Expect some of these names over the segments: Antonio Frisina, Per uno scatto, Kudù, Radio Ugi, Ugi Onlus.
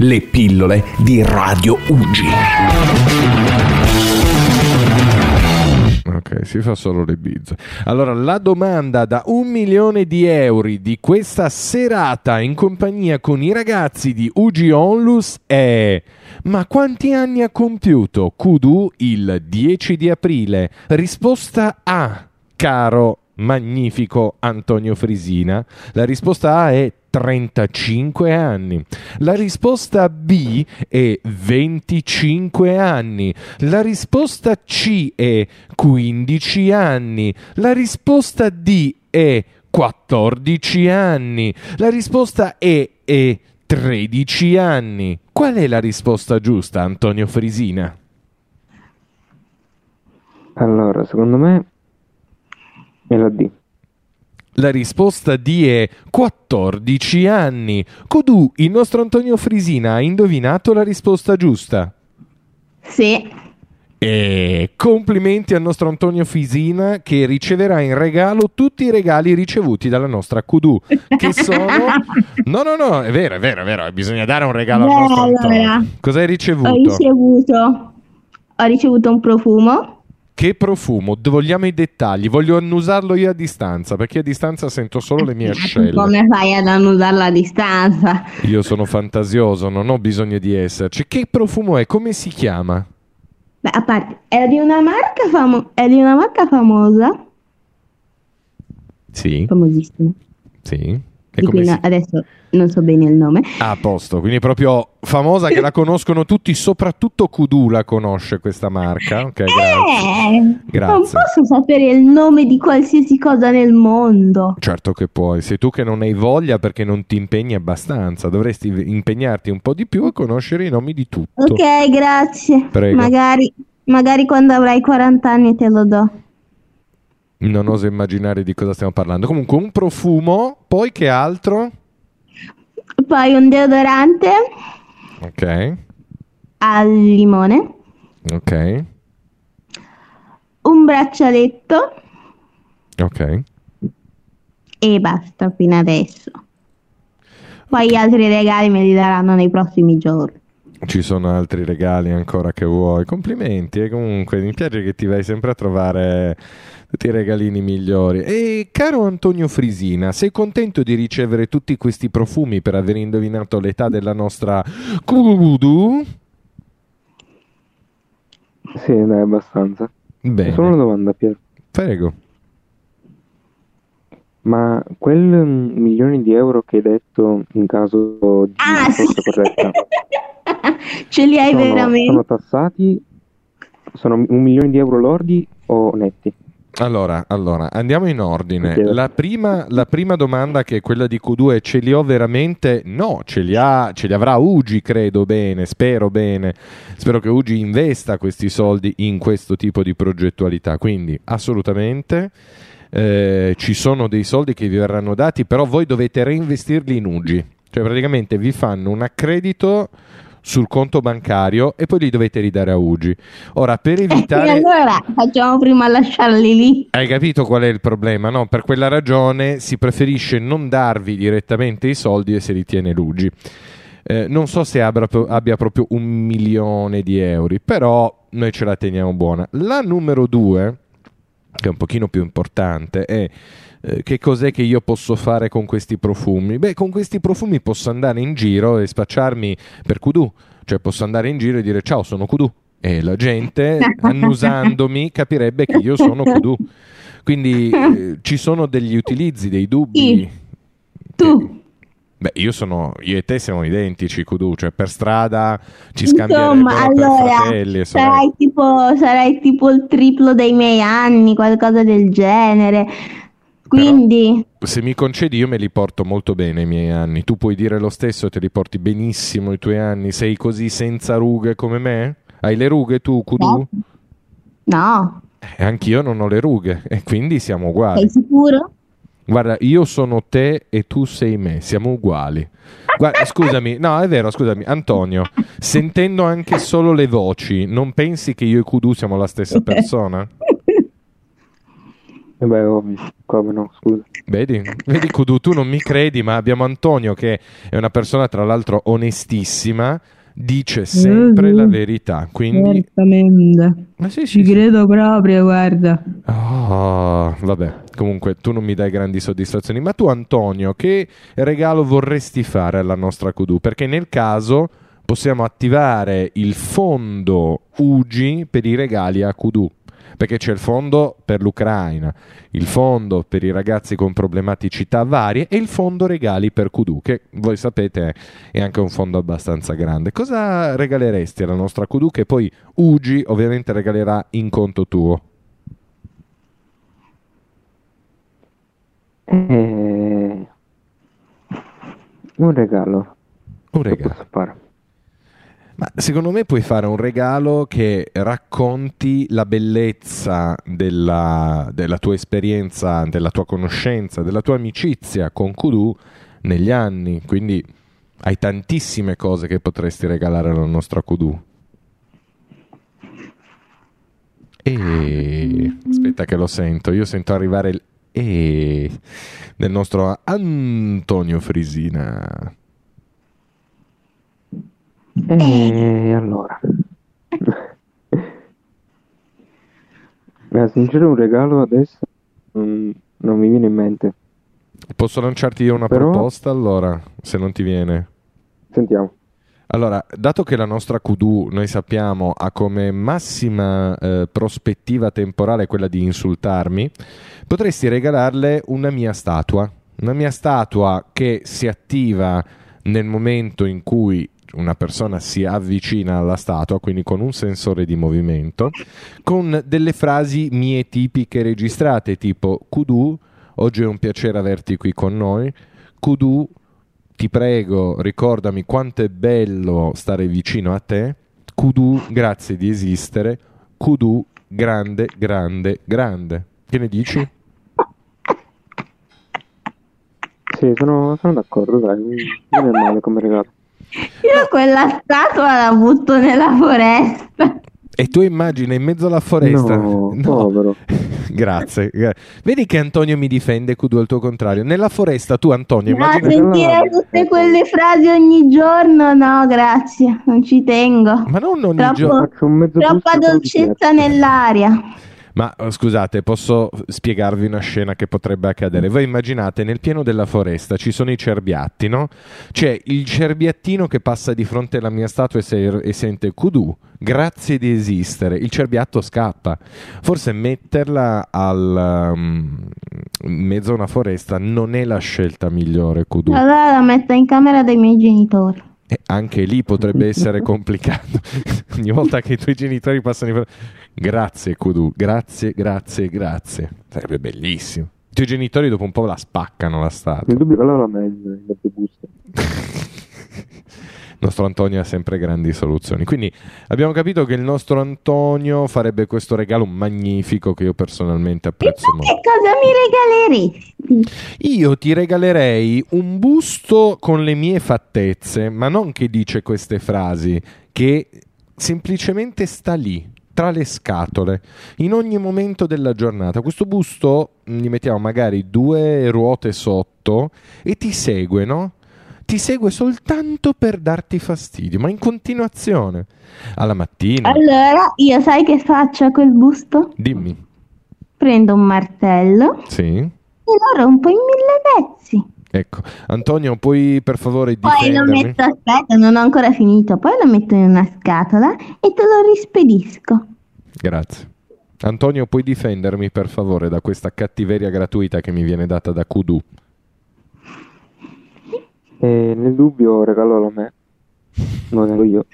le pillole di Radio Ugi. Ok, si fa solo le bizze. Allora, la domanda da €1.000.000 di questa serata in compagnia con i ragazzi di Ugi Onlus è: ma quanti anni ha compiuto Kudù il 10 di aprile? Risposta A, caro magnifico Antonio Frisina. La risposta A è 35 anni. La risposta B è 25 anni. La risposta C è 15 anni. La risposta D è 14 anni. La risposta E è 13 anni. Qual è la risposta giusta, Antonio Frisina? Allora, secondo me è la D. La risposta D è 14 anni. Kudù, il nostro Antonio Frisina ha indovinato la risposta giusta. Sì. E complimenti al nostro Antonio Frisina, che riceverà in regalo tutti i regali ricevuti dalla nostra Kudù, che sono... No, è vero, bisogna dare un regalo al nostro Antonio. Cosa hai ricevuto? Ho ricevuto un profumo. Che profumo? Vogliamo i dettagli, voglio annusarlo io a distanza, perché a distanza sento solo le mie ascelle. Come fai ad annusarlo a distanza? Io sono fantasioso, non ho bisogno di esserci. Che profumo è? Come si chiama? Beh, a parte, è di una marca famosa. Sì. Famosissima. Sì. Adesso non so bene il nome. A posto, quindi proprio famosa che la conoscono tutti, soprattutto Kudù la conosce questa marca. Ok, grazie. Non posso sapere il nome di qualsiasi cosa nel mondo. Certo che puoi, sei tu che non hai voglia perché non ti impegni abbastanza. Dovresti impegnarti un po' di più a conoscere i nomi di tutto. Ok, grazie. Prego. Magari quando avrai 40 anni te lo do. Non oso immaginare di cosa stiamo parlando. Comunque un profumo, poi che altro? Poi un deodorante. Ok. Al limone. Ok. Un braccialetto. Ok. E basta fino adesso. Poi gli altri regali me li daranno nei prossimi giorni. Ci sono altri regali ancora che vuoi. Complimenti, e comunque mi piace che ti vai sempre a trovare tutti i regalini migliori. E caro Antonio Frisina, sei contento di ricevere tutti questi profumi per aver indovinato l'età della nostra Kudù? Sì, dai, abbastanza. Bene. Solo una domanda, Pier. Prego. Ma quel €1.000.000 che hai detto, in caso di risposta corretta, ce li hai veramente? Sono tassati? Sono €1.000.000 lordi o netti? Allora, andiamo in ordine. La prima domanda, che è quella di Kudù, è: ce li ho veramente? No, ce li avrà Ugi, credo bene, spero. Spero che Ugi investa questi soldi in questo tipo di progettualità, quindi assolutamente. Ci sono dei soldi che vi verranno dati, però voi dovete reinvestirli in Ugi, cioè praticamente vi fanno un accredito sul conto bancario e poi li dovete ridare a Ugi. Ora, per evitare... allora facciamo prima a lasciarli lì. Hai capito qual è il problema? No, per quella ragione si preferisce non darvi direttamente i soldi e se li tiene l'Ugi. Non so se abbia proprio €1.000.000, però noi ce la teniamo buona. La numero 2, che è un pochino più importante, è: che cos'è che io posso fare con questi profumi? Beh, con questi profumi posso andare in giro e spacciarmi per Kudù, cioè posso andare in giro e dire: ciao, sono Kudù, e la gente, annusandomi, capirebbe che io sono Kudù. Quindi ci sono degli utilizzi, dei dubbi. Tu? Beh, io e te siamo identici, Kudù, cioè per strada ci scambieremo per fratelli. Sarai tipo il triplo dei miei anni, qualcosa del genere. Quindi, però, se mi concedi, io me li porto molto bene i miei anni. Tu puoi dire lo stesso, te li porti benissimo i tuoi anni. Sei così senza rughe come me? Hai le rughe tu, Kudù? No. Anch'io non ho le rughe e quindi siamo uguali. Sei sicuro? Guarda, io sono te e tu sei me, siamo uguali. Guarda, scusami, Antonio, sentendo anche solo le voci, non pensi che io e Kudù siamo la stessa persona? Beh, come no, scusa. Vedi Kudù, tu non mi credi, ma abbiamo Antonio che è una persona tra l'altro onestissima, dice sempre la verità, quindi... Ma sì, ci credo proprio, guarda. Oh, vabbè, comunque tu non mi dai grandi soddisfazioni, ma tu Antonio, che regalo vorresti fare alla nostra Kudù? Perché nel caso possiamo attivare il fondo Ugi per i regali a Kudù, perché c'è il fondo per l'Ucraina, il fondo per i ragazzi con problematicità varie e il fondo regali per Kudù, che voi sapete è anche un fondo abbastanza grande. Cosa regaleresti alla nostra Kudù, che poi Ugi ovviamente regalerà in conto tuo? Un regalo. Ma secondo me puoi fare un regalo che racconti la bellezza della tua esperienza, della tua conoscenza, della tua amicizia con Kudù negli anni. Quindi hai tantissime cose che potresti regalare alla nostra Kudù. Aspetta che lo sento, io sento arrivare il del nostro Antonio Frisina. E allora, sincero, un regalo adesso non mi viene in mente. Posso lanciarti io una proposta allora, se non ti viene? Sentiamo. Allora, dato che la nostra Kudù, noi sappiamo, ha come massima prospettiva temporale quella di insultarmi, potresti regalarle una mia statua che si attiva nel momento in cui una persona si avvicina alla statua, quindi con un sensore di movimento, con delle frasi mie tipiche registrate, tipo: Kudù, oggi è un piacere averti qui con noi. Kudù, ti prego, ricordami quanto è bello stare vicino a te. Kudù, grazie di esistere. Kudù, grande, grande, grande. Che ne dici? Sì, sono d'accordo, dai. Non è male come regalo. Io quella statua la butto nella foresta. E tu immagina in mezzo alla foresta? No. Povero. Grazie. Vedi che Antonio mi difende, Kudù al tuo contrario. Nella foresta tu, Antonio, immagina... sentire tutte quelle frasi ogni giorno, no, grazie, non ci tengo. Ma non ogni giorno. Troppa dolcezza nell'aria. Ma scusate, posso spiegarvi una scena che potrebbe accadere? Voi immaginate, nel pieno della foresta ci sono i cerbiatti, no? C'è il cerbiattino che passa di fronte alla mia statua e sente: Kudù, grazie di esistere. Il cerbiatto scappa. Forse metterla in mezzo a una foresta non è la scelta migliore, Kudù. Allora la metto in camera dei miei genitori. Anche lì potrebbe essere complicato. Ogni volta che i tuoi genitori passano grazie Kudù, grazie. Sarebbe bellissimo. I tuoi genitori dopo un po' la spaccano la statua. Il nostro Antonio ha sempre grandi soluzioni. Quindi abbiamo capito che il nostro Antonio farebbe questo regalo magnifico che io personalmente apprezzo molto. Che cosa mi regaleresti? Io ti regalerei un busto con le mie fattezze, ma non che dice queste frasi, che semplicemente sta lì, tra le scatole, in ogni momento della giornata. Questo busto gli mettiamo magari 2 ruote sotto e ti segue, no? Ti segue soltanto per darti fastidio, ma in continuazione, alla mattina. Allora, io sai che faccio a quel busto? Dimmi. Prendo un martello. Sì. E lo rompo in 1000 pezzi. Ecco, Antonio, puoi per favore difendermi? Poi lo metto, aspetta, non ho ancora finito. Poi lo metto in una scatola e te lo rispedisco. Grazie. Antonio, puoi difendermi per favore da questa cattiveria gratuita che mi viene data da Kudù? E nel dubbio regalalo a me, non ero io,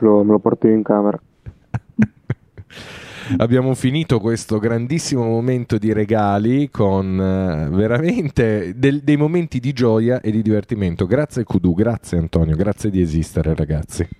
me lo porto io in camera. Abbiamo finito questo grandissimo momento di regali con veramente dei momenti di gioia e di divertimento. Grazie Kudù, grazie Antonio, grazie di esistere ragazzi.